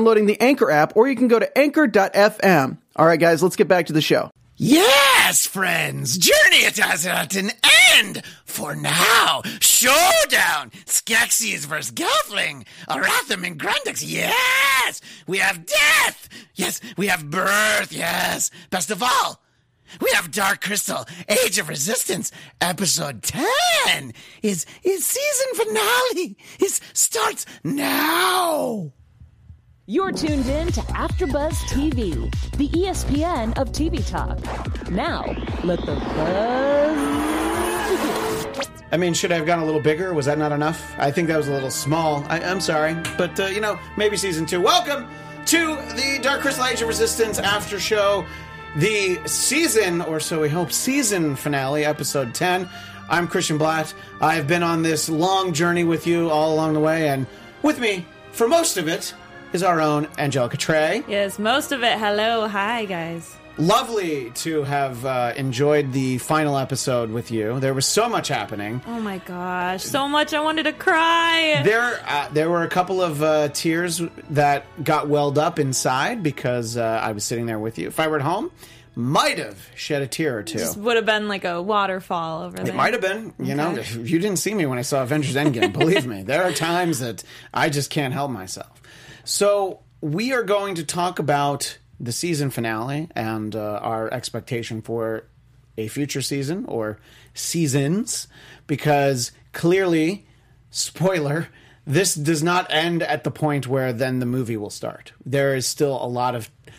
the Anchor app, or you can go to anchor.fm. All right, guys, let's get back to the show. Yes, friends, journey it has at an end. For now, showdown, Skeksis versus Gelfling, Arathim and Grandix, yes! We have death, yes, we have birth, yes, best of all, we have Dark Crystal, Age of Resistance, episode 10, is season finale, it starts now. You're tuned in to AfterBuzz TV, the ESPN of TV talk. Now, let the buzz begin. I mean, should I have gone a little bigger? Was that not enough? I think that was a little small. I'm sorry. But, you know, maybe season 2. Welcome to the Dark Crystal Age of Resistance after show, the season, or so we hope, season finale, episode 10. I'm Christian Blatt. I've been on this long journey with you all along the way, and with me for most of it is our own Angelica Trey. Yes, most of it. Hello. Hi, guys. Lovely to have enjoyed the final episode with you. There was so much happening. Oh, my gosh. So much. I wanted to cry. There were a couple of tears that got welled up inside because I was sitting there with you. If I were at home, might have shed a tear or two. It just would have been like a waterfall over there. It might have been. You know, you didn't see me when I saw Avengers Endgame. Believe me, there are times that I just can't help myself. So we are going to talk about the season finale and our expectation for a future season or seasons, because clearly, spoiler, this does not end at the point where then the movie will start. There is still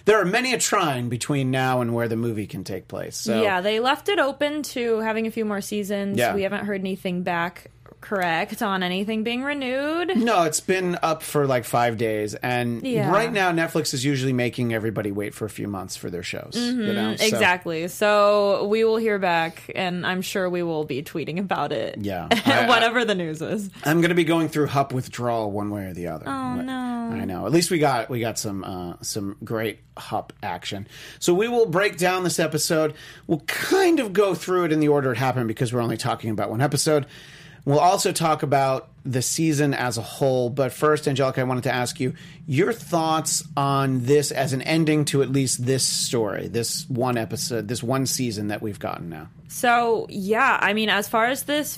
there are many a trine between now and where the movie can take place. So. Yeah, they left it open to having a few more seasons. Yeah. We haven't heard anything back. Correct on anything being renewed? No, it's been up for like 5 days, and right now Netflix is usually making everybody wait for a few months for their shows. Mm-hmm, you know? So. Exactly. So we will hear back, and I'm sure we will be tweeting about it. Yeah, whatever the news is. I'm going to be going through Hup withdrawal one way or the other. Oh but no! I know. At least we got some great Hup action. So we will break down this episode. We'll kind of go through it in the order it happened because we're only talking about one episode. We'll also talk about the season as a whole, but first, Angelica, I wanted to ask you your thoughts on this as an ending to at least this story, this one episode, this one season that we've gotten now. So, yeah, I mean, as far as this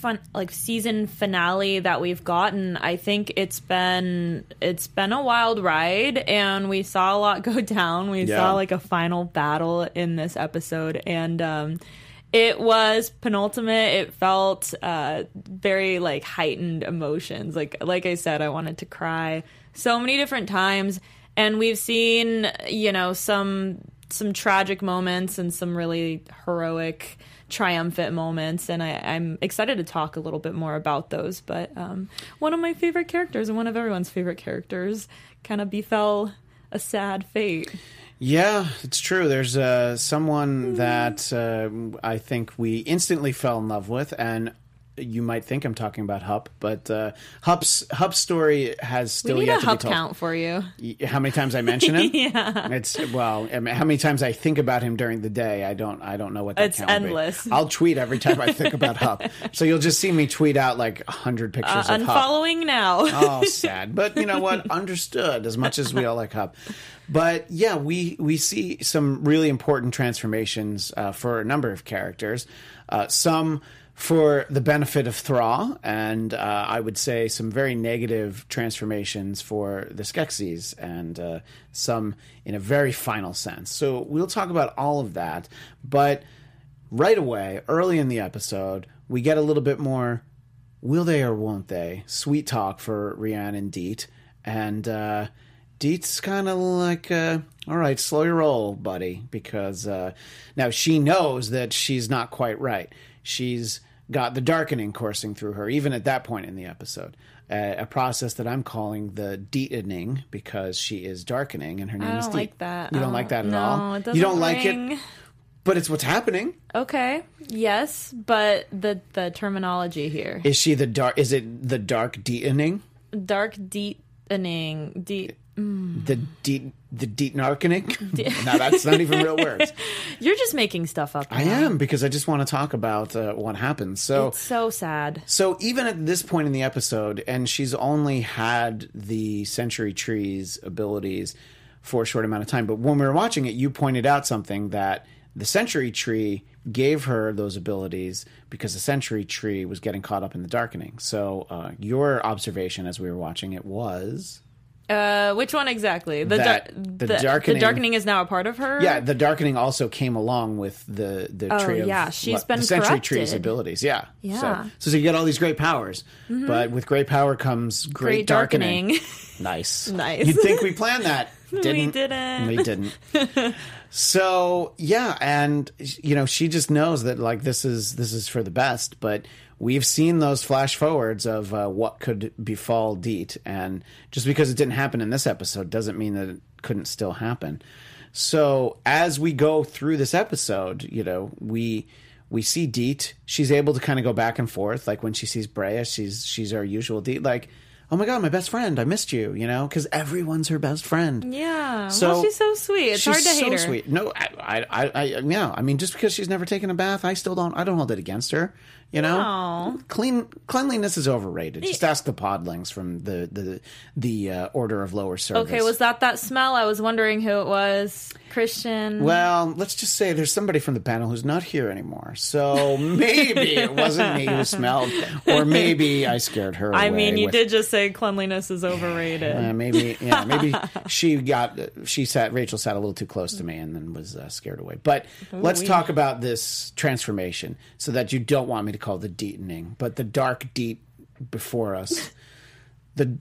season finale that we've gotten, I think it's been a wild ride, and we saw a lot go down. We saw like a final battle in this episode, and it was penultimate. It felt very like heightened emotions. Like I said, I wanted to cry so many different times. And we've seen, you know, some tragic moments and some really heroic, triumphant moments. And I'm excited to talk a little bit more about those. But one of my favorite characters and one of everyone's favorite characters kind of befell a sad fate. Yeah, it's true. There's someone that I think we instantly fell in love with, and you might think I'm talking about Hup, but Hup's story has still yet to be told. We need a Hup count for you. How many times I mention him? Yeah. How many times I think about him during the day? I don't know what that count would be. It's endless. I'll tweet every time I think about Hup. So you'll just see me tweet out like 100 pictures of Hup. Unfollowing now. Oh, sad. But you know what? Understood, as much as we all like Hup. But yeah, we see some really important transformations for a number of characters. Some for the benefit of Thra, and I would say some very negative transformations for the Skeksis, and some in a very final sense. So we'll talk about all of that. But right away, early in the episode, we get a little bit more will they or won't they sweet talk for Rian and Deet. And Deet's kind of like, all right, slow your roll, buddy, because now she knows that she's not quite right. She's got the darkening coursing through her, even at that point in the episode. a process that I'm calling the deetening, because she is darkening and her name is Deet. I don't like that. You don't like that at all? No, it doesn't ring. Like it, but it's what's happening. Okay. Yes, but the terminology here. Is she the dark? Is it the dark deetening? Dark deetening. The deep narcanic? No, that's not even real words. You're just making stuff up now. I am, because I just want to talk about what happens. So it's so sad. So even at this point in the episode, and she's only had the Century Tree's abilities for a short amount of time, but when we were watching it, you pointed out something that the Century Tree gave her those abilities because the Century Tree was getting caught up in the darkening. So your observation as we were watching it was... which one exactly? The darkening is now a part of her? Yeah, the darkening also came along with the tree of... Oh, yeah, she's been corrupted. The Century Tree's abilities, yeah. Yeah. So you get all these great powers, but with great power comes great darkening. Nice. Nice. You'd think we planned that. We didn't. So, yeah, and, you know, she just knows that, like, this is for the best, but... We've seen those flash forwards of what could befall Deet, and just because it didn't happen in this episode doesn't mean that it couldn't still happen. So as we go through this episode, you know, we see Deet. She's able to kind of go back and forth. Like when she sees Brea, she's our usual Deet. Like, oh my God, my best friend, I missed you. You know, because everyone's her best friend. Yeah, so well, she's so sweet. It's hard to hate her. She's so sweet. No, I mean, just because she's never taken a bath, I don't hold it against her. You know, cleanliness is overrated. Just ask the Podlings from the Order of Lower Service. Okay, was that smell? I was wondering who it was. Christian. Well, let's just say there's somebody from the panel who's not here anymore. So maybe it wasn't me who smelled, or maybe I scared her away. I mean, you did just say cleanliness is overrated. Maybe Rachel sat a little too close to me and then was scared away. But let's talk about this transformation so that you don't want me to call the deetening, but the dark deep before us, the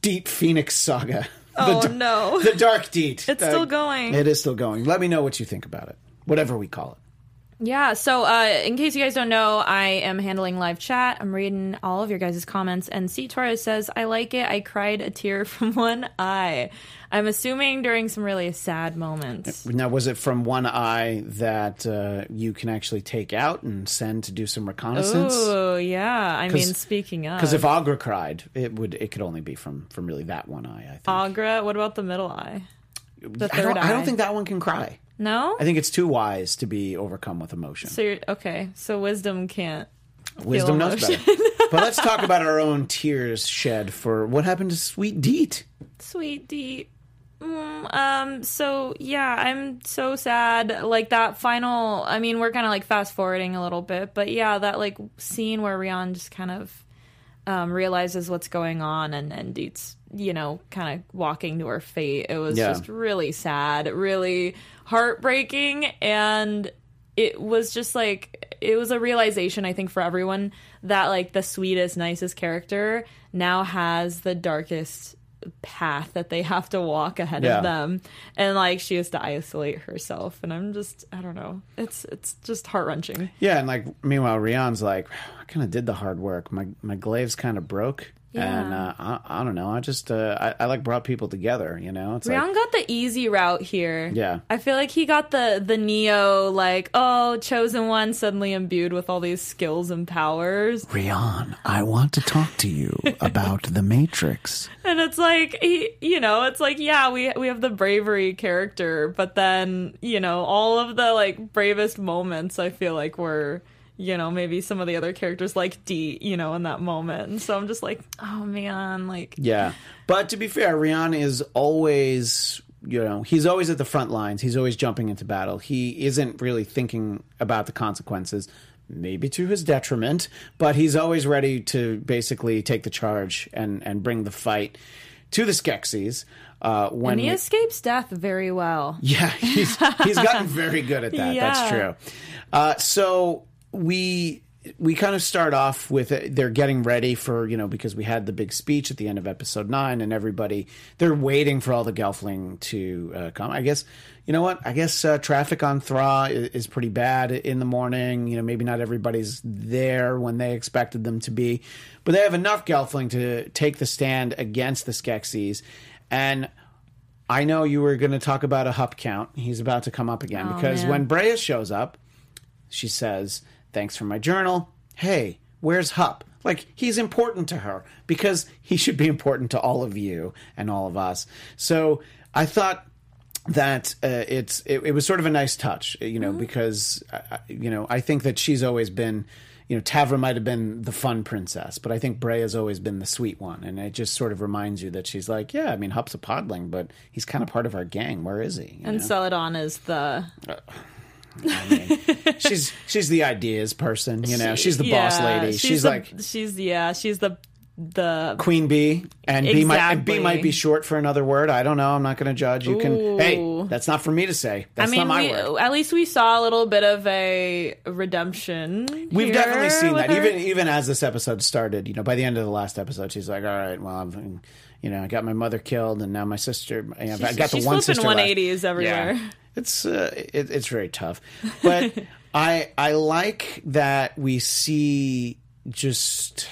deep Phoenix saga. Oh no, the dark deep. It's still going. It is still going. Let me know what you think about it, whatever we call it. Yeah. So, in case you guys don't know, I am handling live chat. I'm reading all of your guys' comments, and C Torres says, "I like it. I cried a tear from one eye." I'm assuming during some really sad moments. Now, was it from one eye that you can actually take out and send to do some reconnaissance? Oh, yeah. I mean, speaking of. Because if Aughra cried, it could only be from really that one eye, I think. Aughra, what about the middle eye? The third eye? I don't think that one can cry. No? I think it's too wise to be overcome with emotion. So so wisdom can't. Wisdom knows better. But let's talk about our own tears shed for what happened to Sweet Deet. Sweet Deet. So yeah, I'm so sad. Like that final, I mean, we're kind of like fast forwarding a little bit, but yeah, that like scene where Rian just kind of realizes what's going on and Deet's, you know, kind of walking to her fate. It was just really sad, really heartbreaking, and it was just like, it was a realization, I think, for everyone that like the sweetest, nicest character now has the darkest path that they have to walk ahead of them, and like she has to isolate herself, and I'm just, I don't know, it's just heart-wrenching. Yeah, and like meanwhile Rian's like, I kind of did the hard work, my glaive's kind of broke, and I don't know, I just I like brought people together, you know. It's Rian like, got the easy route here. Yeah, I feel like he got the Neo, like, oh, chosen one suddenly imbued with all these skills and powers. Rian, I want to talk to you about the Matrix. And it's like, he, you know, it's like, yeah, we have the bravery character, but then, you know, all of the like bravest moments, I feel like were, you know, maybe some of the other characters like D, you know, in that moment. And so I'm just like, oh man, like. Yeah. But to be fair, Rian is always, you know, he's always at the front lines. He's always jumping into battle. He isn't really thinking about the consequences, maybe to his detriment, but he's always ready to basically take the charge and bring the fight to the Skeksis. When he escapes death very well. Yeah. He's gotten very good at that. Yeah. That's true. So... We we kind of start off with they're getting ready for, you know, because we had the big speech at the end of episode 9 and everybody, they're waiting for all the Gelfling to come. I guess, you know what? I guess traffic on Thra is pretty bad in the morning. You know, maybe not everybody's there when they expected them to be, but they have enough Gelfling to take the stand against the Skeksis. And I know you were going to talk about a Hup count. He's about to come up again because when Brea shows up, she says, "Thanks for my journal. Hey, where's Hup?" Like, he's important to her because he should be important to all of you and all of us. So I thought that it was sort of a nice touch, you know, because, you know, I think that she's always been, you know, Tavra might have been the fun princess, but I think Brea's always been the sweet one. And it just sort of reminds you that she's like, yeah, I mean, Hup's a podling, but he's kind of part of our gang. Where is he? You know? Seladon is the... I mean, she's the ideas person, you know. She's the boss lady. She's the, like, she's the queen bee, and exactly. bee might be short for another word. I don't know. I'm not going to judge. You can. Hey, that's not for me to say. That's not my word. At least we saw a little bit of a redemption. We've definitely seen that. Even as this episode started, you know, by the end of the last episode, she's like, all right, well, I'm, you know, I got my mother killed, and now my sister. You know, I got the one sister. She's flipping 180s everywhere. Yeah. It's very tough, but I like that we see just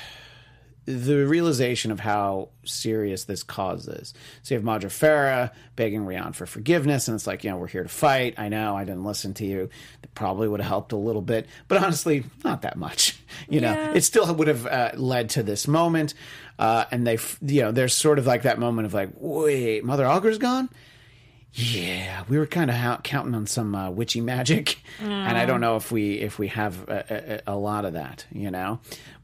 the realization of how serious this cause is. So you have Maudra Fara begging Rian for forgiveness, and it's like, you know, we're here to fight. I know I didn't listen to you. That probably would have helped a little bit, but honestly, not that much. You know, it still would have led to this moment. And they, you know, there's sort of like that moment of like, wait, Mother Aughra's gone? Yeah, we were kind of counting on some witchy magic, and I don't know if we have a lot of that, you know.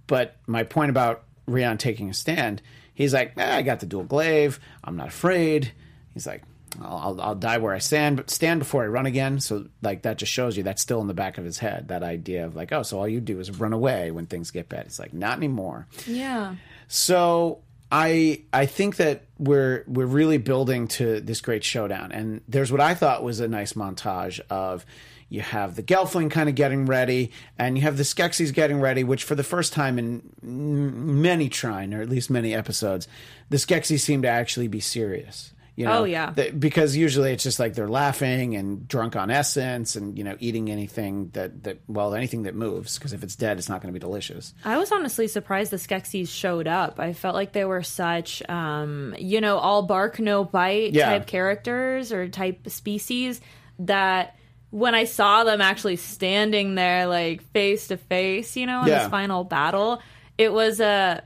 But my point about Rian taking a stand, he's like, I got the dual glaive. I'm not afraid. He's like, I'll die where I stand, but stand before I run again. So like that just shows you that's still in the back of his head, that idea of like, oh, so all you do is run away when things get bad. It's like, not anymore. Yeah. So. I think that we're really building to this great showdown, and there's what I thought was a nice montage of you have the Gelfling kind of getting ready, and you have the Skeksis getting ready, which for the first time in many trine, or at least many episodes, the Skeksis seem to actually be serious. You know, because usually it's just like they're laughing and drunk on essence and, you know, eating anything anything that moves, because if it's dead, it's not going to be delicious. I was honestly surprised the Skeksis showed up. I felt like they were such, you know, all bark, no bite type characters or type species that when I saw them actually standing there like face to face, you know, in this final battle, it was a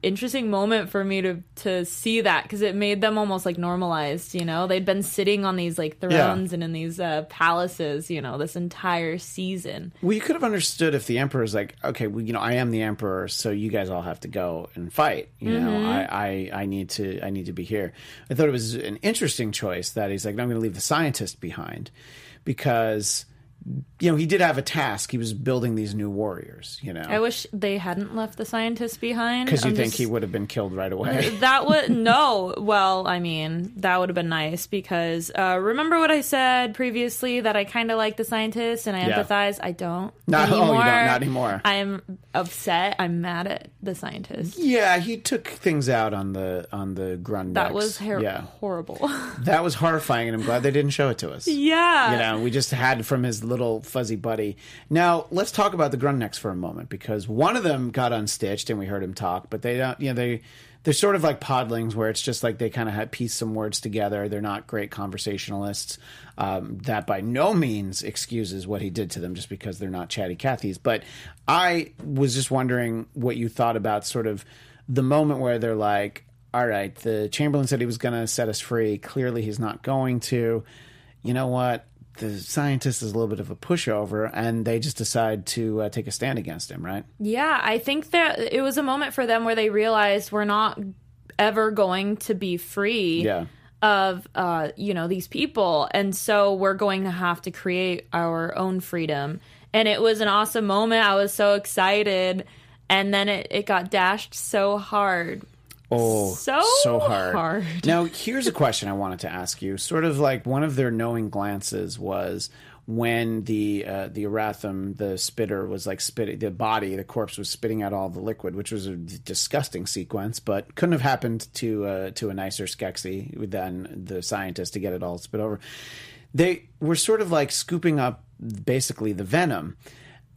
interesting moment for me to see that, because it made them almost like normalized, you know. They'd been sitting on these like thrones and in these palaces, you know, this entire season. Well, you could have understood if the emperor's like, okay, well, you know, I am the emperor, so you guys all have to go and fight, you know, I need to be here. I thought it was an interesting choice that he's like, no, I'm going to leave the scientist behind, because, you know, he did have a task. He was building these new warriors, you know. I wish they hadn't left the scientist behind. Because you think he would have been killed right away. That would... No. Well, I mean, that would have been nice, because remember what I said previously, that I kind of like the scientist and I empathize? I don't anymore. Oh, you don't? Not anymore. I'm upset. I'm mad at the scientist. Yeah, he took things out on the Grandix. That was horrible. That was horrifying, and I'm glad they didn't show it to us. Yeah. You know, we just had from his little fuzzy buddy. Now let's talk about the Grunnecks for a moment, because one of them got unstitched and we heard him talk, but they don't, you know, they're sort of like podlings, where it's just like they kind of piece some words together. They're not great conversationalists. That by no means excuses what he did to them, just because they're not chatty Cathys. But I was just wondering what you thought about sort of the moment where they're like, all right, the Chamberlain said he was going to set us free. Clearly he's not going to. You know what? The scientist is a little bit of a pushover, and they just decide to take a stand against him, right? Yeah, I think that it was a moment for them where they realized we're not ever going to be free of, you know, these people. And so we're going to have to create our own freedom. And it was an awesome moment. I was so excited. And then it got dashed so hard. Oh, so hard. Now, here's a question I wanted to ask you. Sort of like one of their knowing glances was when the Arathim, the spitter, was like spitting, the body, the corpse was spitting out all the liquid, which was a disgusting sequence, but couldn't have happened to a nicer Skeksis than the scientist to get it all spit over. They were sort of like scooping up basically the venom.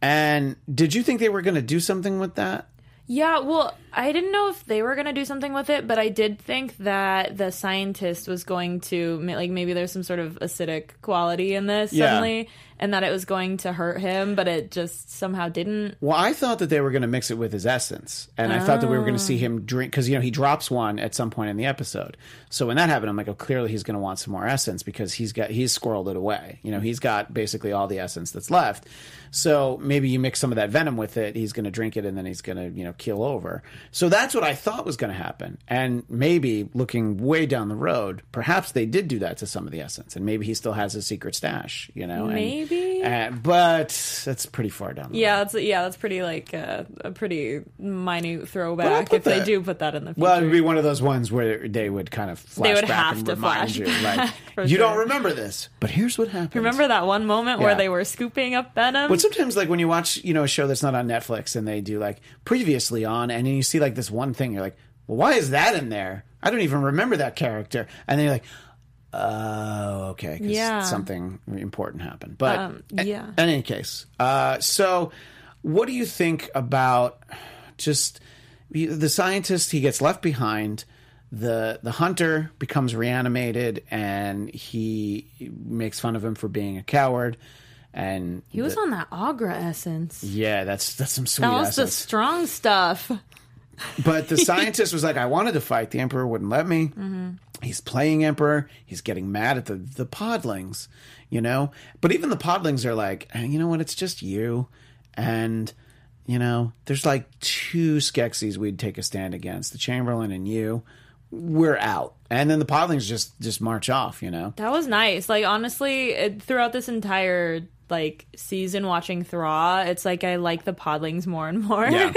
And did you think they were going to do something with that? Yeah, well, I didn't know if they were going to do something with it, but I did think that the scientist was going to, like, maybe there's some sort of acidic quality in this suddenly, and that it was going to hurt him, but it just somehow didn't. Well, I thought that they were going to mix it with his essence, and I thought that we were going to see him drink, because, you know, he drops one at some point in the episode. So when that happened, I'm like, oh, clearly he's going to want some more essence, because he's squirreled it away. You know, he's got basically all the essence that's left. So maybe you mix some of that venom with it, he's going to drink it, and then he's going to, you know, keel over. So that's what I thought was going to happen. And maybe looking way down the road, perhaps they did do that to some of the essence. And maybe he still has his secret stash, you know. Maybe. But that's pretty far down the road. That's pretty like a pretty minute throwback if they do put that in the future. Well, it would be one of those ones where they would kind of flash back and remind you. Like, you don't remember this, but here's what happened. Remember that one moment where they were scooping up venom? But sometimes like when you watch, you know, a show that's not on Netflix and they do like previously on, and then you see like this one thing, you're like, well, why is that in there? I don't even remember that character. And then you're like, oh, okay, because something important happened. But in any case, so what do you think about just the scientist? He gets left behind. The hunter becomes reanimated, and he makes fun of him for being a coward. And he was on that Aughra essence. Yeah, that's some sweet essence. That was the strong stuff. But the scientist was like, I wanted to fight. The Emperor wouldn't let me. Mm-hmm. He's playing Emperor. He's getting mad at the Podlings, you know? But even the Podlings are like, you know what? It's just you. And, you know, there's like two Skeksis we'd take a stand against. The Chamberlain and you. We're out. And then the Podlings just march off, you know? That was nice. Like, honestly, throughout this entire like season watching Thra, it's like I like the Podlings more and more. Yeah.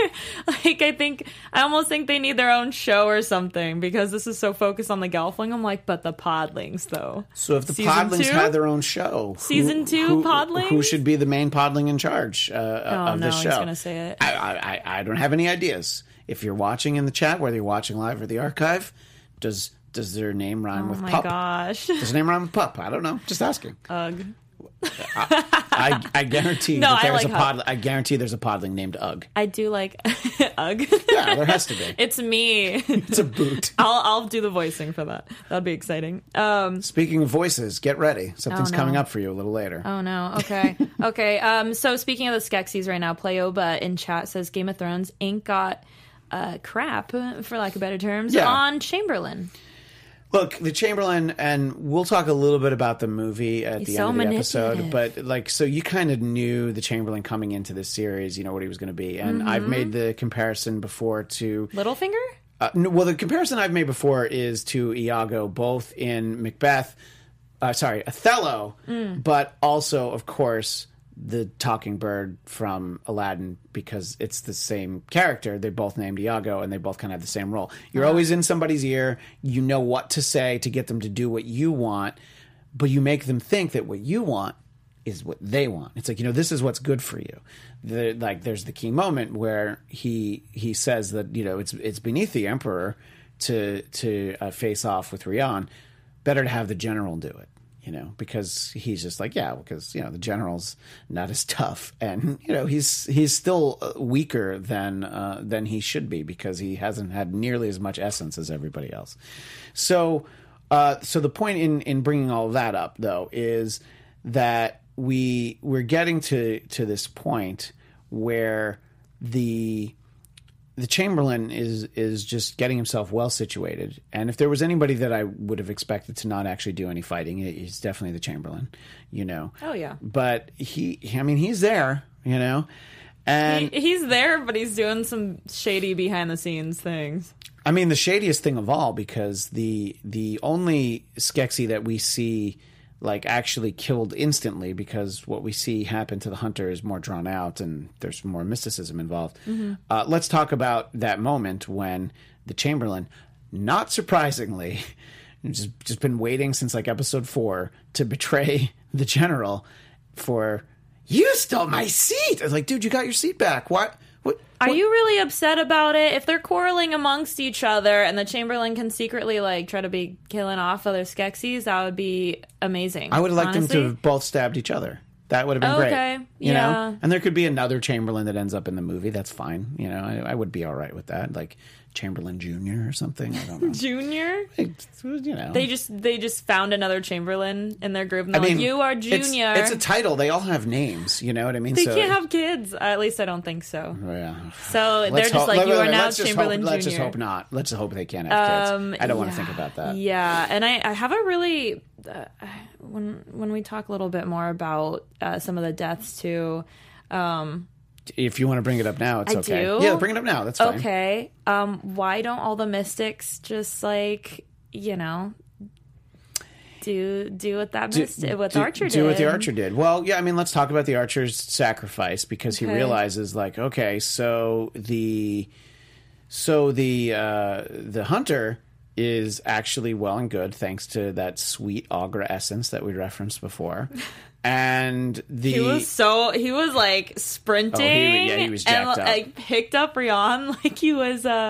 Like I almost think they need their own show or something, because this is so focused on the Gelfling. I'm like, but the Podlings though. So if the Podlings had their own show, season two Podlings, who should be the main Podling in charge of this show? I was gonna say it. I don't have any ideas. If you're watching in the chat, whether you're watching live or the archive, does their name rhyme with pup? Oh my gosh, does their name rhyme with pup? I don't know. Just asking. Ugh. I guarantee I guarantee there's a Podling named Ugg. I do like Ugg. Yeah, there has to be. It's me. It's a boot. I'll do the voicing for that. That'd be exciting. Speaking of voices, get ready. Something's coming up for you a little later. Oh no. Okay. Okay. So speaking of the Skeksis right now, Playoba in chat says Game of Thrones ain't got crap, for lack of better terms, on Chamberlain. Look, the Chamberlain, and we'll talk a little bit about the movie at the end of the episode, but like, so you kind of knew the Chamberlain coming into this series, you know what he was going to be. And I've made the comparison before to Littlefinger? The comparison I've made before is to Iago, both in Othello, but also, of course, the talking bird from Aladdin, because it's the same character. They're both named Iago, and they both kind of have the same role. You're always in somebody's ear. You know what to say to get them to do what you want, but you make them think that what you want is what they want. It's like, you know, this is what's good for you. There's the key moment where he says that, you know, it's beneath the Emperor to face off with Rian. Better to have the general do it. You know, because he's just like, because, you know, the general's not as tough. And, you know, he's still weaker than he should be, because he hasn't had nearly as much essence as everybody else. So the point in bringing all that up, though, is that we're getting to this point where the Chamberlain is just getting himself well situated. And if there was anybody that I would have expected to not actually do any fighting, it's definitely the Chamberlain, you know. Oh, yeah. But he's there, you know. And he's there, but he's doing some shady behind-the-scenes things. I mean, the shadiest thing of all, because the only Skeksis that we see like actually killed instantly, because what we see happen to the hunter is more drawn out and there's more mysticism involved. Let's talk about that moment when the Chamberlain not surprisingly, just been waiting since like episode 4 to betray the general for, you stole my seat. I was like, dude, you got your seat back. What? Are you really upset about it? If they're quarreling amongst each other and the Chamberlain can secretly like try to be killing off other Skeksis, that would be amazing. I would have liked them to have both stabbed each other. That would have been great. You know? And there could be another Chamberlain that ends up in the movie. That's fine. You know, I would be all right with that. Like Chamberlain Jr. or something. I don't know. Junior? You know. They just found another Chamberlain in their group. And I mean, you are Junior. It's a title. They all have names. You know what I mean? They can't have kids. At least I don't think so. Yeah. So they're just like, you are now Chamberlain Jr. Let's just hope not. Let's just hope they can't have kids. I don't want to think about that. Yeah. And I have a really... When we talk a little bit more about some of the deaths too, if you want to bring it up now, it's okay. Yeah, bring it up now. That's fine. Okay. Why don't all the mystics just like, you know, do what the archer did? Well, yeah. I mean, let's talk about the archer's sacrifice because he realizes like, okay, so the hunter is actually well and good thanks to that sweet Aughra essence that we referenced before. And he was like sprinting. He was jacked up. Like picked up Rian like he was. I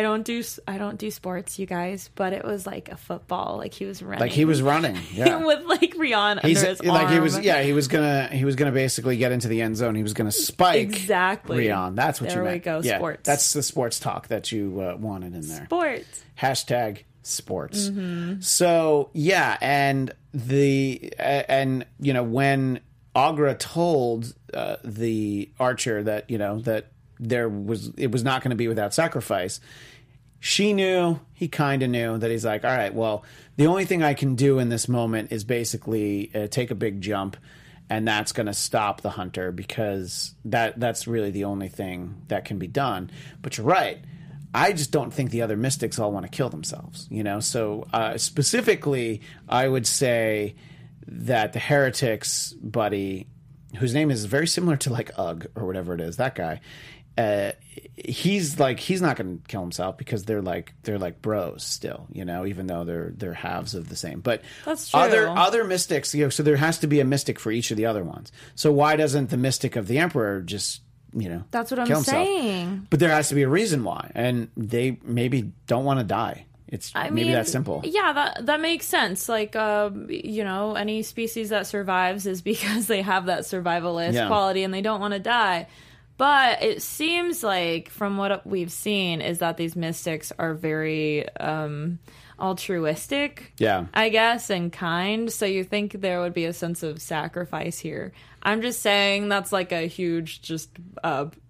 don't do sports, you guys, but it was like a football. Like he was running. Yeah. With like Rian under his arm. He was gonna basically get into the end zone. He was gonna spike Rian. That's what you meant. There we go. Yeah, sports. That's the sports talk that you wanted in there. Sports. Hashtag sports. Mm-hmm. So yeah, and you know, when Aughra told the archer that, you know, that it was not going to be without sacrifice, she knew, he kind of knew that he's like, all right, well, the only thing I can do in this moment is basically take a big jump, and that's going to stop the hunter because that's really the only thing that can be done. But you're right. I just don't think the other mystics all want to kill themselves, you know? So specifically, I would say that the heretics buddy, whose name is very similar to like Ugg or whatever it is, that guy, he's not going to kill himself because they're like bros still, you know, even though they're halves of the same. But that's true. Other mystics, you know, so there has to be a mystic for each of the other ones. So why doesn't the mystic of the emperor just, you know, that's what I'm saying. But there has to be a reason why, and they maybe don't want to die. Maybe that simple. Yeah, that makes sense. Like, you know, any species that survives is because they have that survivalist quality, and they don't want to die. But it seems like, from what we've seen, is that these mystics are very altruistic. Yeah, I guess, and kind. So you think there would be a sense of sacrifice here. I'm just saying that's like a huge, just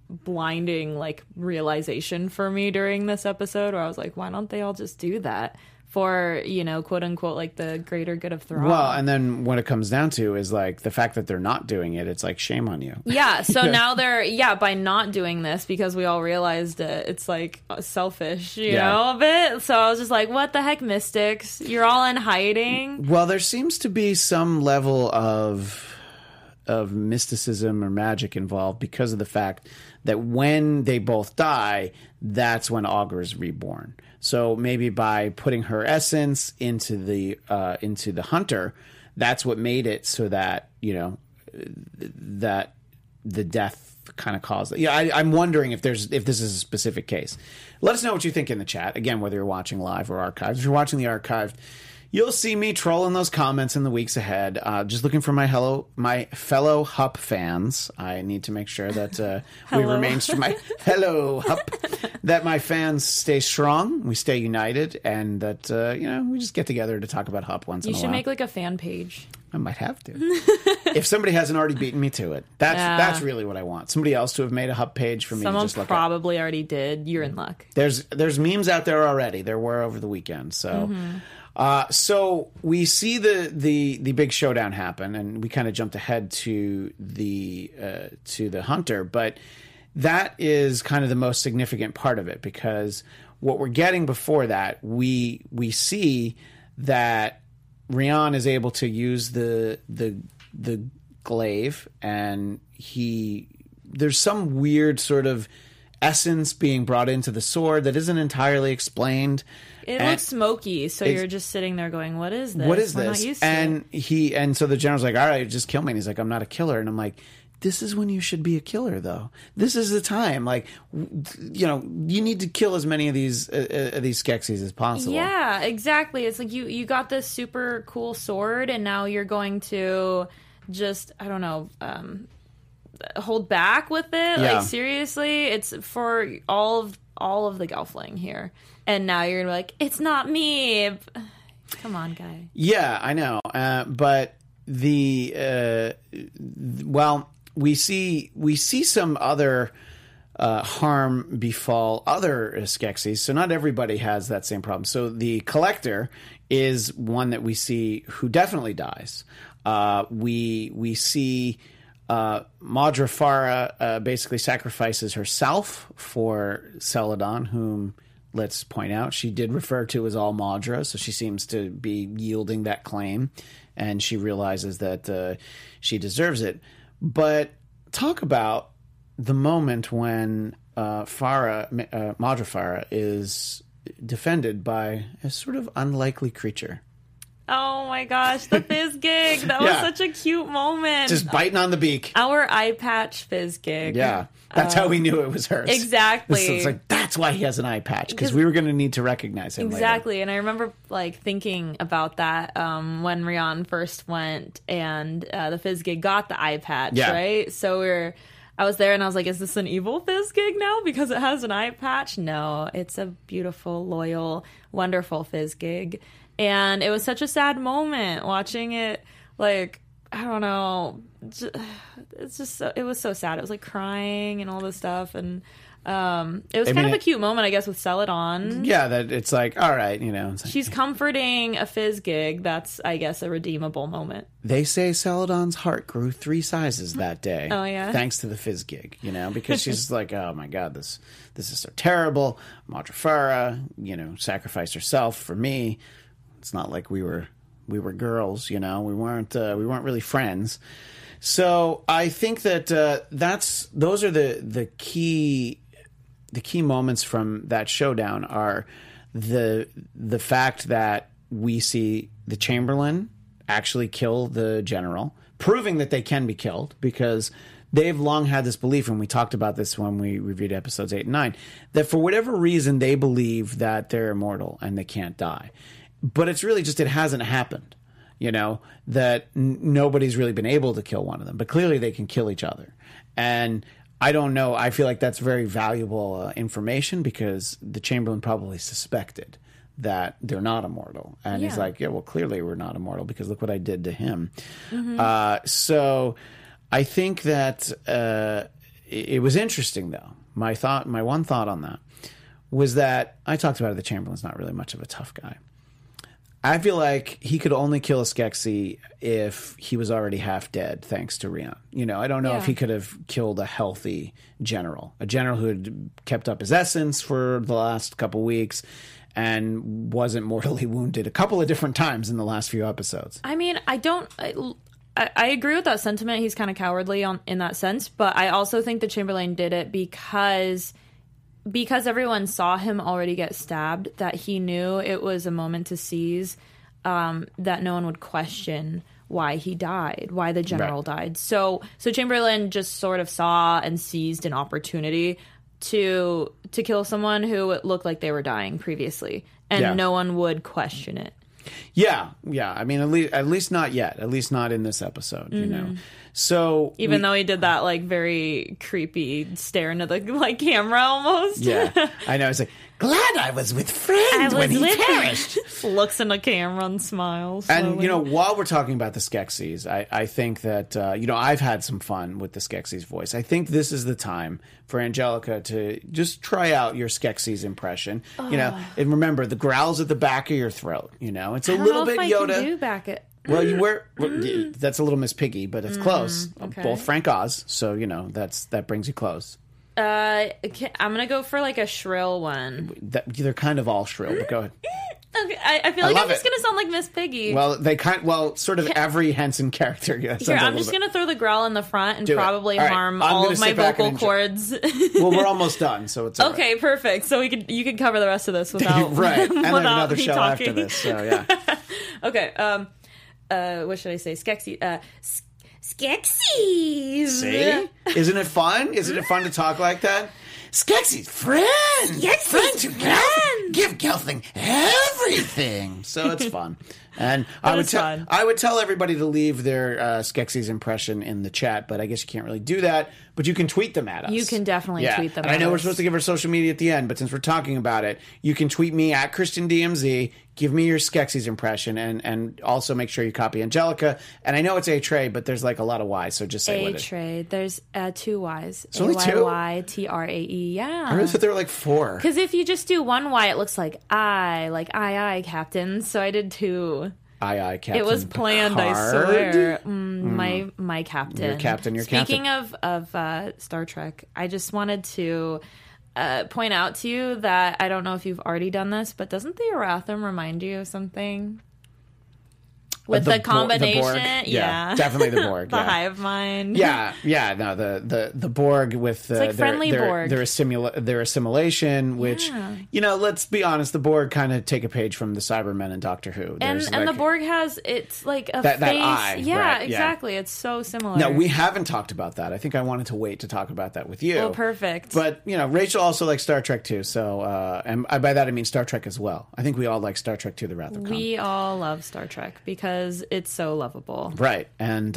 blinding like realization for me during this episode, where I was like, why don't they all just do that for, you know, quote unquote, like the greater good of Thra? Well, and then what it comes down to is like the fact that they're not doing it. It's like, shame on you. Yeah. So now they're by not doing this, because we all realized it, it's like selfish, you know, a bit. So I was just like, what the heck, mystics? You're all in hiding. Well, there seems to be some level of mysticism or magic involved because of the fact that when they both die, that's when Aughra is reborn. So maybe by putting her essence into the hunter, that's what made it so that, you know, that the death kind of caused it. Yeah, I'm wondering if this is a specific case. Let us know what you think in the chat. Again, whether you're watching live or archived. If you're watching the archived, you'll see me trolling those comments in the weeks ahead. Just looking for my fellow Hup fans. I need to make sure that we remain my hello Hup, that my fans stay strong, we stay united, and that you know, we just get together to talk about Hup once in a while. You should make like a fan page. I might have to. If somebody hasn't already beaten me to it, that's really what I want. Somebody else to have made a Hup page for me. Someone to just look probably already did. You're in luck. There's memes out there already. There were over the weekend. So. Mm-hmm. So we see the big showdown happen, and we kind of jumped ahead to the hunter, but that is kind of the most significant part of it, because what we're getting before that, we see that Rian is able to use the glaive, and there's some weird sort of essence being brought into the sword that isn't entirely explained. It looks smoky, so you're just sitting there going, what is this? What is this? We're not used to it. So the general's like, all right, just kill me. And he's like, I'm not a killer. And I'm like, this is when you should be a killer, though. This is the time. Like, you know, you need to kill as many of these Skeksis as possible. Yeah, exactly. It's like you got this super cool sword, and now you're going to just, I don't know, hold back with it. Yeah. Like, seriously, it's for all of the Gelfling here. And now you're gonna be like, it's not me. Come on, guy. Yeah, I know. But the well, we see some other harm befall other Skeksis, so not everybody has that same problem. So the Collector is one that we see who definitely dies. We see Maudra Fara basically sacrifices herself for Seladon, whom, let's point out, she did refer to as all Maudra, so she seems to be yielding that claim, and she realizes that she deserves it. But talk about the moment when Maudra Fara is defended by a sort of unlikely creature. Oh my gosh, the Fizzgig. That was such a cute moment. Just biting on the beak. Our eye patch Fizzgig. Yeah. That's how we knew it was hers. Exactly. It's like, that's why he has an eye patch, because we were going to need to recognize him. Exactly. Later. And I remember like thinking about that when Rian first went and the Fizzgig got the eye patch, right? So I was there and I was like, is this an evil Fizzgig now because it has an eye patch? No, it's a beautiful, loyal, wonderful Fizzgig. And it was such a sad moment watching it, like, I don't know, it's just so, it was so sad. It was like crying and all this stuff, and it was kind of a cute moment, I guess, with Celadon. Yeah, that it's like, all right, you know. Like, she's comforting a Fizzgig. That's, I guess, a redeemable moment. They say Celadon's heart grew 3 sizes that day. Oh, yeah. Thanks to the Fizzgig, you know, because she's like, oh, my God, this is so terrible. Maudra Fara, you know, sacrificed herself for me. It's not like we were girls, you know. We weren't really friends. So I think that those are the key moments from that showdown are the fact that we see the Chamberlain actually kill the general, proving that they can be killed, because they've long had this belief, and we talked about this when we reviewed episodes 8 and 9, that for whatever reason they believe that they're immortal and they can't die. But it's really just, it hasn't happened, you know, that nobody's really been able to kill one of them. But clearly they can kill each other. And I don't know. I feel like that's very valuable information, because the Chamberlain probably suspected that they're not immortal. And he's like, yeah, well, clearly we're not immortal, because look what I did to him. Mm-hmm. So I think that it was interesting, though. My one thought on that was that I talked about it, the Chamberlain's not really much of a tough guy. I feel like he could only kill a Skeksi if he was already half dead, thanks to Rian. You know, I don't know if he could have killed a healthy general, a general who had kept up his essence for the last couple weeks and wasn't mortally wounded a couple of different times in the last few episodes. I mean, I agree with that sentiment. He's kind of cowardly in that sense, but I also think the Chamberlain did it because everyone saw him already get stabbed, that he knew it was a moment to seize, that no one would question why he died, why the general died. So Chamberlain just sort of saw and seized an opportunity to kill someone who it looked like they were dying previously, and no one would question it. Yeah. I mean, at least not yet. At least not in this episode, you know. So even though he did that like very creepy stare into the like camera almost. Yeah, I know. It's like, glad I was with friends when he perished. Looks in the camera and smiles slowly. And you know, while we're talking about the Skeksis, I think that you know, I've had some fun with the Skeksis voice. I think this is the time for Angelica to just try out your Skeksis impression. Oh. You know, and remember the growls at the back of your throat. You know, it's a little bit Yoda. I can do back at. Well, you were. That's a little Miss Piggy, but it's close. Okay. Both Frank Oz, so you know that brings you close. I'm gonna go for like a shrill one. They're kind of all shrill, but go ahead. Okay, I feel like I'm just going to sound like Miss Piggy. Well, they kind sort of every Henson character. Yeah, here, I'm just going to throw the growl in the front and probably harm all of my vocal cords. Well, we're almost done, so it's all okay. Right. Perfect. So you can cover the rest of this without right. And then another show talking after this. So yeah. Okay. What should I say? Skeksis. See? Isn't it fun? Isn't it fun to talk like that? Skeksis, friend to Gelfling. Give Gelfling everything. So it's fun. And I would tell everybody to leave their Skeksis impression in the chat, but I guess you can't really do that. But you can tweet them at us. You can definitely tweet them at us. I know we're supposed to give our social media at the end, but since we're talking about it, you can tweet me at ChristianDMZ. Give me your Skeksis impression, and also make sure you copy Angelica. And I know it's A-Trade, but there's like a lot of Y's, so just say A-Trade. There's two Y's. It's only two? A-Y-Y-T-R-A-E, yeah. I really thought there were like four. Because if you just do one Y, it looks like I, Captain. So I did two. I Captain. It was planned, Picard? I swear. My captain. Your captain, Speaking of Star Trek, I just wanted to point out to you that I don't know if you've already done this, but doesn't the Arathim remind you of something? With the combination, the Borg, yeah, definitely the Borg, the hive mind, no, the Borg with it's like friendly Borg, their assimilation, which let's be honest, the Borg kind of take a page from the Cybermen and Doctor Who, and the Borg has it's like a that face, eye, right? Exactly, it's so similar. No, we haven't talked about that. I think I wanted to wait to talk about that with you. Oh, perfect. But Rachel also likes Star Trek too, so and by that I mean Star Trek as well. I think we all like Star Trek too. The Wrath of Khan. We all love Star Trek because it's so lovable. Right. And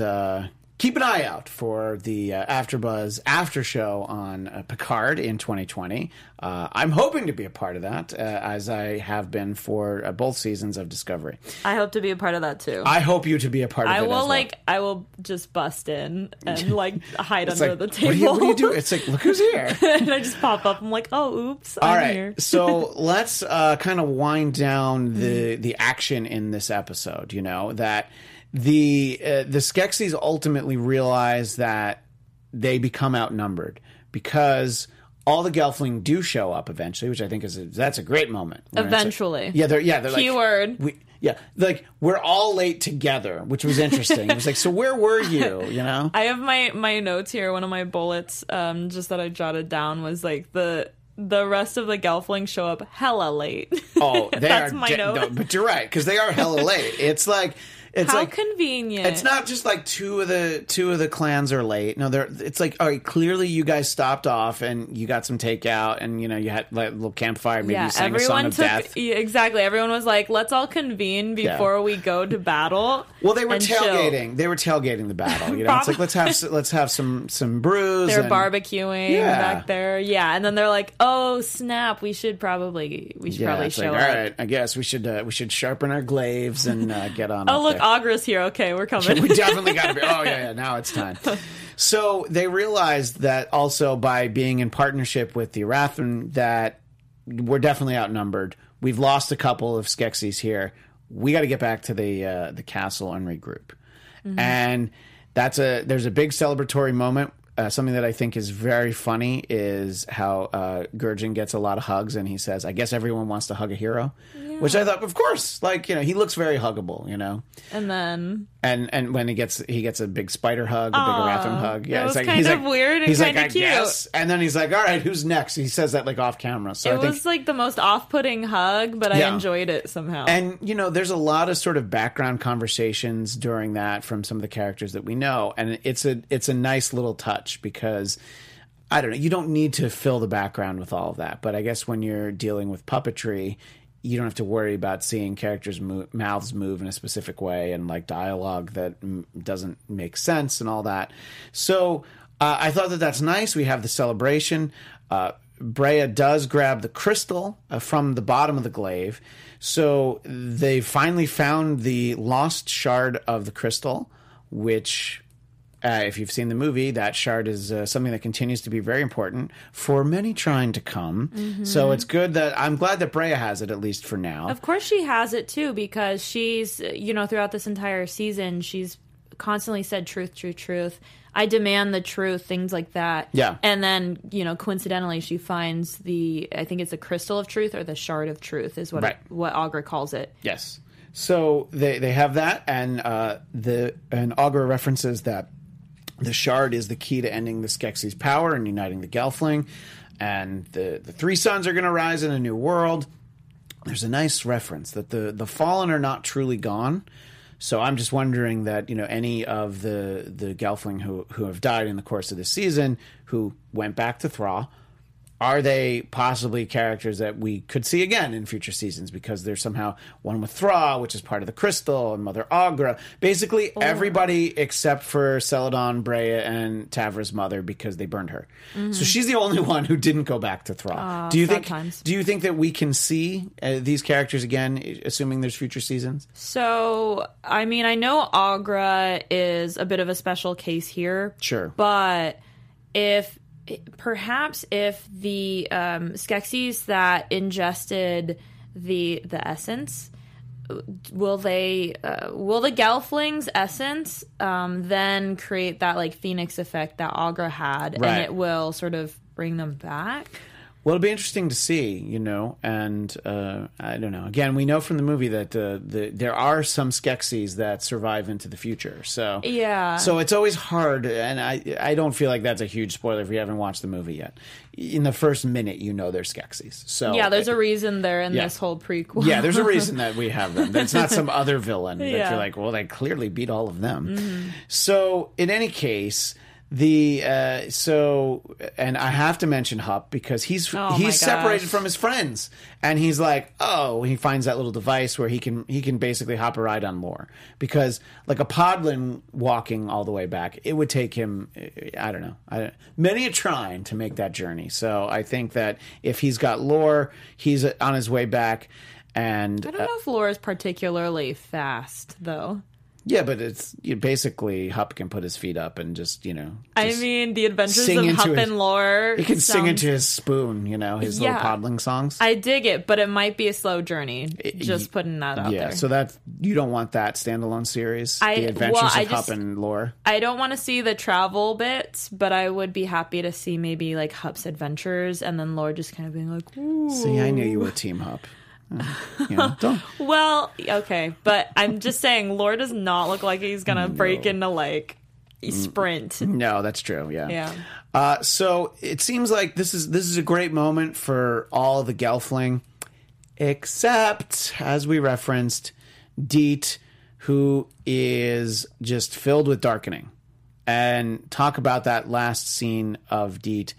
keep an eye out for the AfterBuzz after show on Picard in 2020. I'm hoping to be a part of that, as I have been for both seasons of Discovery. I hope to be a part of that, too. I hope you to be a part of it as well. I will just bust in and, hide under the table. What do you do? It's like, look who's here. And I just pop up. I'm like, oh, oops, I'm here. So let's kind of wind down the action in this episode, that... The Skeksis ultimately realize that they become outnumbered because all the Gelfling do show up eventually, which I think that's a great moment. Eventually, they're keyword. We're all late together, which was interesting. It was like, so where were you? I have my notes here. One of my bullets, just that I jotted down, was the rest of the Gelfling show up hella late. Oh, that's my note. No, but you're right, because they are hella late. It's like. It's how convenient. It's not just two of the clans are late. No, it's all right, clearly you guys stopped off and you got some takeout and, you had a little campfire. Maybe you sang a song of death. Yeah, exactly. Everyone was like, let's all convene before we go to battle. Well, they were tailgating. Chill. They were tailgating the battle. It's like, let's have some brews. They're barbecuing back there. Yeah. And then they're like, oh, snap. We should probably show up. All right. I guess we should sharpen our glaives and get on. Oh, look. Aughra's here. Okay, we're coming. We definitely got to be. Oh, yeah, now it's time. So they realized that also by being in partnership with the Arathim that we're definitely outnumbered. We've lost a couple of Skeksis here. We got to get back to the castle and regroup. Mm-hmm. And there's a big celebratory moment. Something that I think is very funny is how Gurjin gets a lot of hugs, and he says, I guess everyone wants to hug a hero, which I thought, of course, he looks very huggable, And then... And when he gets a big spider hug, a big Arathim hug. Yeah, it's kind of weird and kind of cute. Guess. And then he's like, all right, who's next? He says that off camera. So I think was the most off-putting hug, but I enjoyed it somehow. And, there's a lot of sort of background conversations during that from some of the characters that we know. And it's a nice little touch because... I don't know. You don't need to fill the background with all of that. But I guess when you're dealing with puppetry, you don't have to worry about seeing characters' mouths move in a specific way and dialogue that doesn't make sense and all that. So I thought that's nice. We have the celebration. Brea does grab the crystal from the bottom of the glaive. So they finally found the lost shard of the crystal, which... if you've seen the movie, that shard is something that continues to be very important for many trying to come. Mm-hmm. So it's good that I'm glad that Brea has it, at least for now. Of course she has it, too, because she's, throughout this entire season, she's constantly said truth, truth, truth. I demand the truth, things like that. Yeah. And then, you know, coincidentally, she finds the, I think it's the crystal of truth or the shard of truth is what, right. What Aughra calls it. Yes. So they have that, and Aughra references that the shard is the key to ending the Skeksis' power and uniting the Gelfling, and the three suns are going to rise in a new world. There's a nice reference that the fallen are not truly gone. So I'm just wondering that, you know, any of the Gelfling who have died in the course of this season, who went back to Thra, are they possibly characters that we could see again in future seasons? Because there's somehow one with Thra, which is part of the crystal, and Mother Aughra. Basically, everybody except for Seladon, Brea, and Tavra's mother, because they burned her. Mm-hmm. So she's the only one who didn't go back to Thra. Do you think that we can see these characters again, assuming there's future seasons? So, I mean, I know Aughra is a bit of a special case here. Sure. But Perhaps if the Skeksis that ingested the essence, will the Gelfling's essence then create that like phoenix effect that Aughra had, right. And it will sort of bring them back? Well, it'll be interesting to see, you know, and I don't know. Again, we know from the movie that there are some Skeksis that survive into the future. So yeah. So it's always hard, and I don't feel like that's a huge spoiler if you haven't watched the movie yet. In the first minute, you know they're Skeksis. So yeah, there's a reason they're in this whole prequel. Yeah, there's a reason that we have them. It's not some other villain that you're like, well, they clearly beat all of them. Mm-hmm. So in any case... And I have to mention Hup because he's separated from his friends, and he's like, he finds that little device where he can basically hop a ride on Lore, because like a podling walking all the way back, it would take him, many are trying to make that journey. So I think that if he's got Lore, he's on his way back, and I don't know if Lore is particularly fast though. Yeah, but it's basically Hup can put his feet up and just, you know... The adventures of Hup and Lore... He can sing into his spoon, you know, his little podling songs. I dig it, but it might be a slow journey, just putting that out there. Yeah, so that you don't want that standalone series, the adventures of Hup and Lore? I don't want to see the travel bits, but I would be happy to see maybe, like, Hup's adventures, and then Lore just kind of being like, ooh... See, I knew you were Team Hup. You know, don't. Well, okay, but I'm just saying, Lore does not look like he's gonna break into like a sprint. No, that's true. Yeah. So it seems like this is a great moment for all the Gelfling, except as we referenced, Deet, who is just filled with darkening, and talk about that last scene of Deet.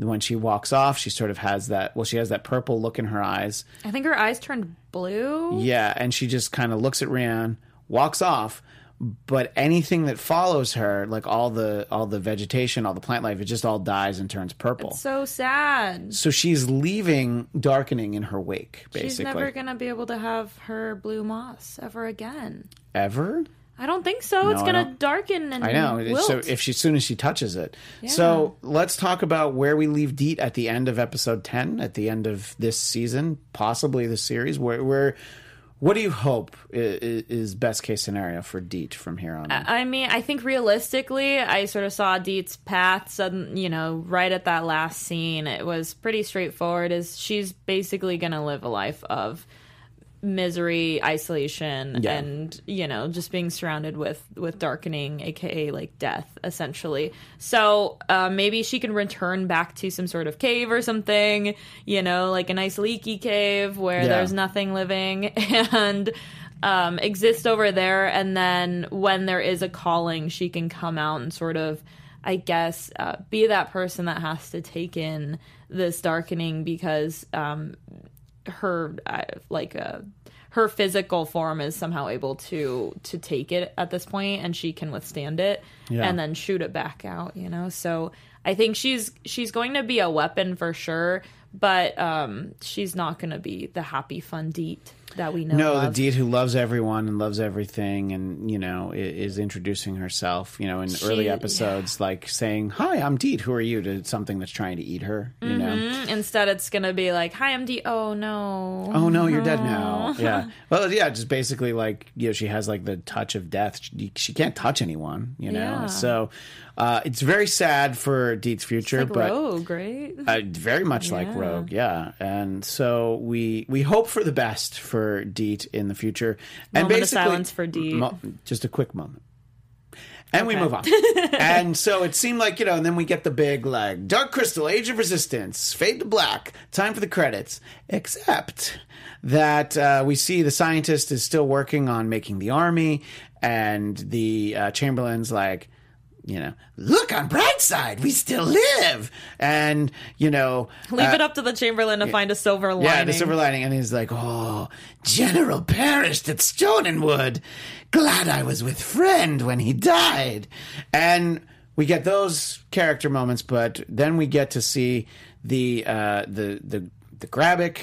When she walks off, she sort of has that... Well, she has that purple look in her eyes. I think her eyes turned blue. Yeah, and she just kind of looks at Rian, walks off, but anything that follows her, like all the vegetation, all the plant life, it just all dies and turns purple. It's so sad. So she's leaving darkening in her wake, basically. She's never going to be able to have her blue moss ever again. Ever? I don't think so. No, it's going to darken and I know. Wilt. So as soon as she touches it. Yeah. So let's talk about where we leave Deet at the end of episode 10, at the end of this season, possibly the series. Where what do you hope is best case scenario for Deet from here on? I mean, I think realistically, I sort of saw Deet's path sudden, you know, right at that last scene. It was pretty straightforward. Is she's basically going to live a life of misery, isolation, and, you know, just being surrounded with darkening, aka like death, essentially. So maybe she can return back to some sort of cave or something, you know, like a nice leaky cave where there's nothing living, and exist over there. And then when there is a calling, she can come out and sort of, I guess, be that person that has to take in this darkening, because her physical form is somehow able to take it at this point, and she can withstand it and then shoot it back out, you know. So I think she's going to be a weapon for sure, but she's not going to be the happy fun Deet. that we know of. The Deet who loves everyone and loves everything and, you know, is introducing herself, you know, in early episodes, like saying, hi, I'm Deet, who are you, to something that's trying to eat her, you know. Instead, it's going to be like, hi, I'm Deet, oh no. Oh no, you're dead now. Yeah. Well, yeah, just basically like, you know, she has like the touch of death. She can't touch anyone, you know. Yeah. So it's very sad for Deet's future. It's like but Rogue, right? Very much like Rogue, yeah. And so we hope for the best for Deet in the future, and moment basically of silence for Deet. Just a quick moment, and we move on. And so it seemed like, you know, and then we get the big like Dark Crystal: Age of Resistance, fade to black, time for the credits, except that we see the scientist is still working on making the army, and the Chamberlain's like, you know, look on bright side, we still live. And, you know, leave it up to the Chamberlain to find a silver lining. Yeah, the silver lining. And he's like, oh, General perished at Stonenwood. Glad I was with friend when he died. And we get those character moments, but then we get to see the Grabic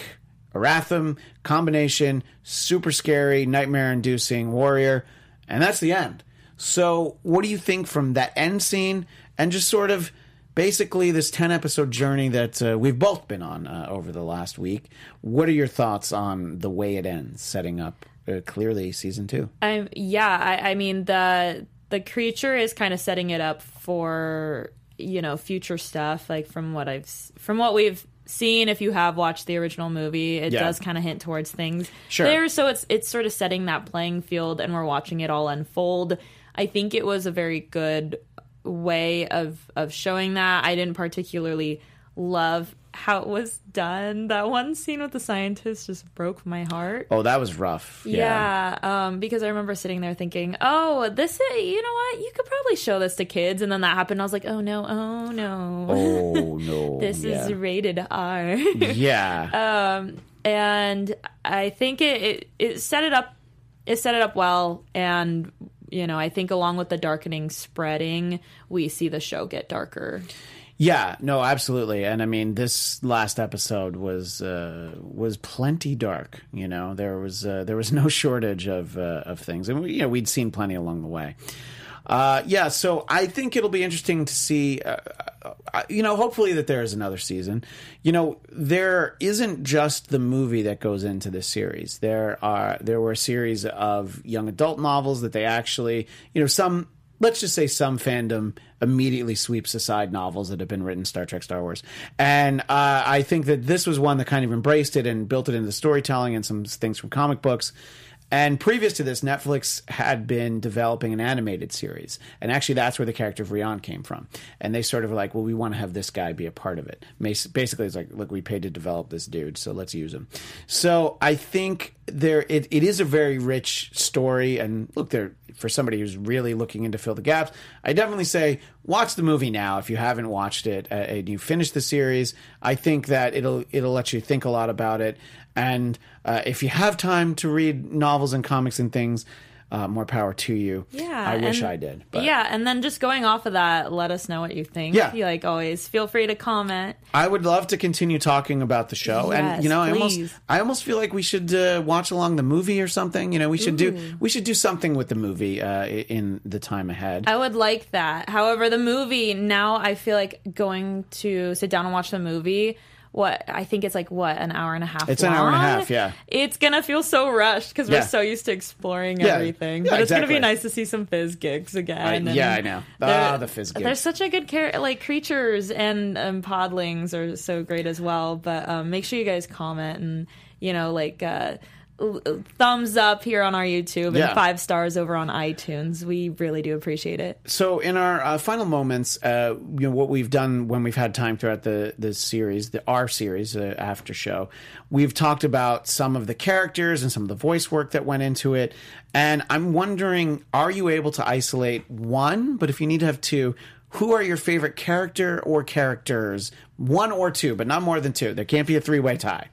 Arathim combination, super scary, nightmare-inducing warrior. And that's the end. So what do you think from that end scene and just sort of basically this 10-episode journey that we've both been on over the last week? What are your thoughts on the way it ends, setting up clearly season 2? I mean, the creature is kind of setting it up for, you know, future stuff. Like from what we've seen, if you have watched the original movie, it does kind of hint towards things there. So it's sort of setting that playing field, and we're watching it all unfold. I think it was a very good way of showing that. I didn't particularly love how it was done. That one scene with the scientist just broke my heart. Oh, that was rough. Yeah. Because I remember sitting there thinking, oh, this is, you know what? You could probably show this to kids. And then that happened. I was like, oh, no. Oh, no. This is rated R. Yeah. And I think it set it up. It set it up well, and you know, I think along with the darkening spreading, we see the show get darker. Yeah, no, absolutely. And I mean, this last episode was plenty dark, you know. There was no shortage of things. And you know, we'd seen plenty along the way. So I think it'll be interesting to see, you know, hopefully that there is another season. You know, there isn't just the movie that goes into this series. There were a series of young adult novels that they actually, you know, some, let's just say some fandom immediately sweeps aside novels that have been written, Star Trek, Star Wars. And I think that this was one that kind of embraced it and built it into the storytelling and some things from comic books. And previous to this, Netflix had been developing an animated series. And actually, that's where the character of Rian came from. And they sort of were like, well, we want to have this guy be a part of it. Basically, it's like, look, we paid to develop this dude, so let's use him. So I think it is a very rich story. And look, for somebody who's really looking to fill the gaps, I definitely say watch the movie now if you haven't watched it and you finish the series. I think that it'll let you think a lot about it. And if you have time to read novels and comics and things, more power to you. Yeah, I wish I did. But. Yeah, and then just going off of that, let us know what you think. Yeah. You, like always, feel free to comment. I would love to continue talking about the show. Yes, and you know, I almost feel like we should watch along the movie or something. You know, we should do something with the movie in the time ahead. I would like that. However, the movie, now I feel like going to sit down and watch the movie. I think it's like, an hour and a half? It's long? An hour and a half, yeah. It's going to feel so rushed because we're so used to exploring everything. Yeah, but it's going to be nice to see some Fizzgigs again. I know. The Fizzgigs. They're such a good character. Like, creatures and podlings are so great as well. But make sure you guys comment and, you know, like... thumbs up here on our YouTube and 5 stars over on iTunes. We really do appreciate it. So in our final moments, you know, what we've done when we've had time throughout the series, our series after show, we've talked about some of the characters and some of the voice work that went into it. And I'm wondering, are you able to isolate one? But if you need to have two, who are your favorite character or characters? One or two, but not more than two. There can't be a 3-way tie.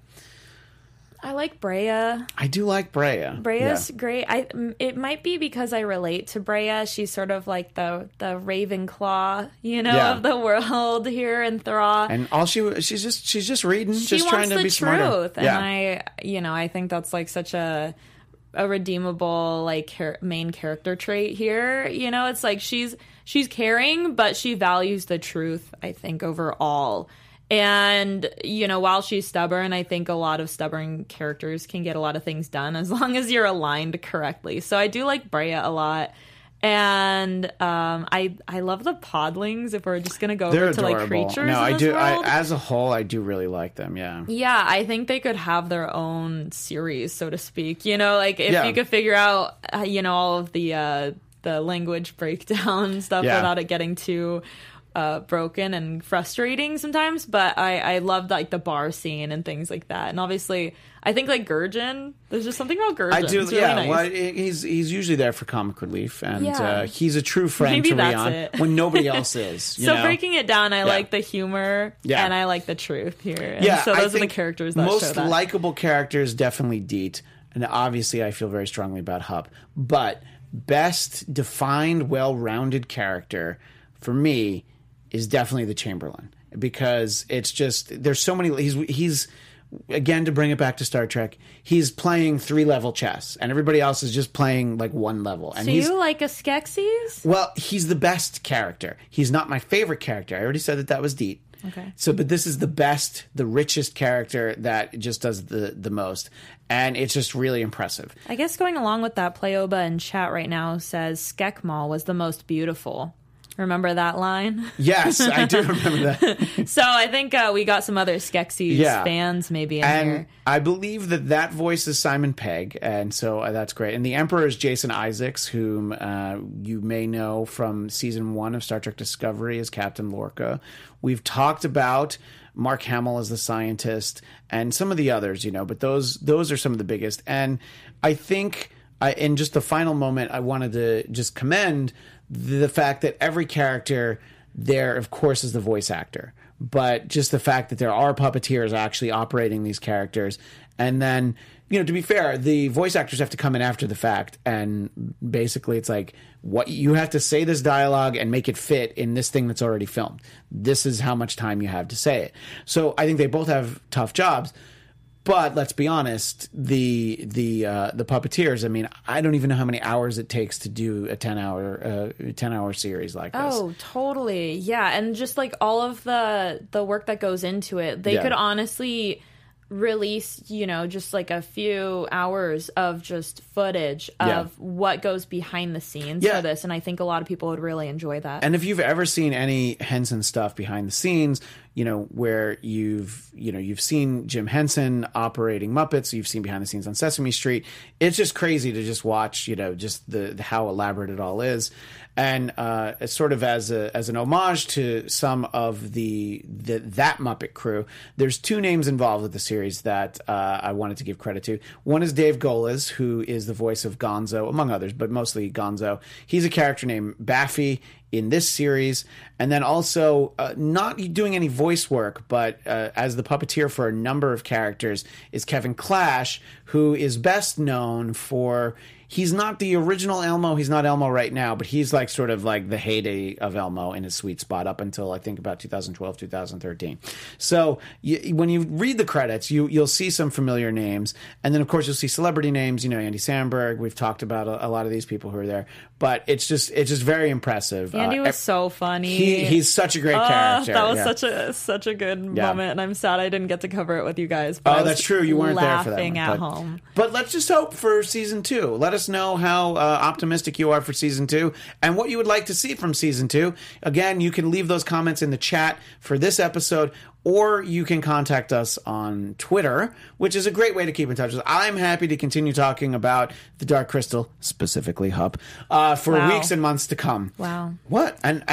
I like Brea. I do like Brea. Brea's great. It might be because I relate to Brea. She's sort of like the Ravenclaw, of the world here in Thra. And all she's just reading, she just trying to be smarter. She wants the truth, and I think that's like such a redeemable like main character trait here. It's like she's caring, but she values the truth, I think, overall. And, while she's stubborn, I think a lot of stubborn characters can get a lot of things done as long as you're aligned correctly. So I do like Brea a lot. And I love the Podlings, if we're just going to go over to, like, creatures. No, I do. As a whole, I do really like them, yeah. Yeah, I think they could have their own series, so to speak. You could figure out, all of the language breakdown stuff without it getting too... broken and frustrating sometimes, but I loved like the bar scene and things like that. And obviously I think like Gurjin, there's just something about Gurjin. I do, it's really nice. Well, he's usually there for comic relief, and he's a true friend to Rian when nobody else is. So breaking it down, I like the humor and I like the truth here. And so those are the characters that most likable characters, definitely Deet, and obviously I feel very strongly about Hup. But best defined, well-rounded character for me is definitely the Chamberlain, because it's just, there's so many, he's again, to bring it back to Star Trek, he's playing 3-level chess and everybody else is just playing like 1 level. And so you like a Skeksis? Well, he's the best character. He's not my favorite character. I already said that was Deet. Okay. So, but this is the best, the richest character that just does the most. And it's just really impressive. I guess going along with that, Playoba in chat right now says Skekmal was the most beautiful. Remember that line? Yes, I do remember that. So I think we got some other Skeksis fans maybe in here. I believe that voice is Simon Pegg, and so that's great. And the Emperor is Jason Isaacs, whom you may know from Season 1 of Star Trek Discovery as Captain Lorca. We've talked about Mark Hamill as the scientist and some of the others, but those are some of the biggest. And I think in just the final moment, I wanted to just commend the fact that every character there, of course, is the voice actor, but just the fact that there are puppeteers actually operating these characters. And then, to be fair, the voice actors have to come in after the fact. And basically it's like, what you have to say this dialogue and make it fit in this thing that's already filmed. This is how much time you have to say it. So I think they both have tough jobs. But let's be honest, the puppeteers, I mean, I don't even know how many hours it takes to do a 10-hour series like this. Oh, totally. Yeah, and just like all of the work that goes into it. They could honestly release, just like a few hours of just footage of what goes behind the scenes for this, and I think a lot of people would really enjoy that. And if you've ever seen any Henson stuff behind the scenes, where you've seen Jim Henson operating Muppets, you've seen behind the scenes on Sesame Street, it's just crazy to just watch, just the how elaborate it all is. And sort of as an homage to some of that Muppet crew, there's 2 names involved with the series that I wanted to give credit to. One is Dave Golis, who is the voice of Gonzo, among others, but mostly Gonzo. He's a character named Baffy in this series, and then also not doing any voice work, but as the puppeteer for a number of characters is Kevin Clash, who is best known for... He's not the original Elmo. He's not Elmo right now, but he's like sort of like the heyday of Elmo in his sweet spot up until I think about 2012, 2013. So when you read the credits, you'll see some familiar names. And then, of course, you'll see celebrity names, Andy Samberg. We've talked about a lot of these people who are there. But it's just very impressive. Andy was so funny. He's such a great character. That was such a good moment. And I'm sad I didn't get to cover it with you guys. But that's true. You weren't there for that one, at home. But let's just hope for Season 2. Let us know how optimistic you are for Season 2 and what you would like to see from Season 2. Again, you can leave those comments in the chat for this episode, or you can contact us on Twitter, which is a great way to keep in touch with us. I'm happy to continue talking about the Dark Crystal, specifically Hup, for weeks and months to come. Wow. What? And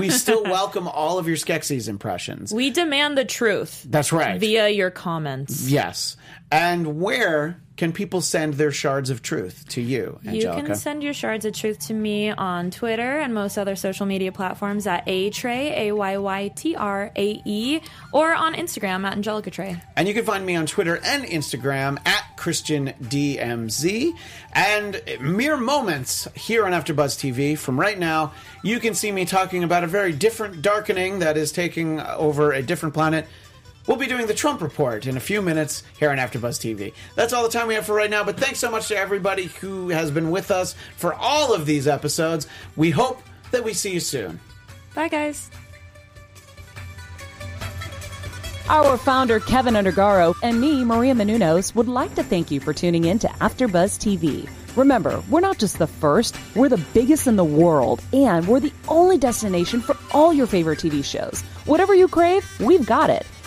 we still welcome all of your Skeksis impressions. We demand the truth. That's right. Via your comments. Yes. And where can people send their shards of truth to you, Angelica? You can send your shards of truth to me on Twitter and most other social media platforms at Aytray, AYYTRAE, or on Instagram at Angelica Tray. And you can find me on Twitter and Instagram at ChristianDMZ. And mere moments here on AfterBuzz TV from right now, you can see me talking about a very different darkening that is taking over a different planet. We'll be doing the Trump Report in a few minutes here on AfterBuzz TV. That's all the time we have for right now, but thanks so much to everybody who has been with us for all of these episodes. We hope that we see you soon. Bye, guys. Our founder, Kevin Undergaro, and me, Maria Menounos, would like to thank you for tuning in to AfterBuzz TV. Remember, we're not just the first, we're the biggest in the world, and we're the only destination for all your favorite TV shows. Whatever you crave, we've got it.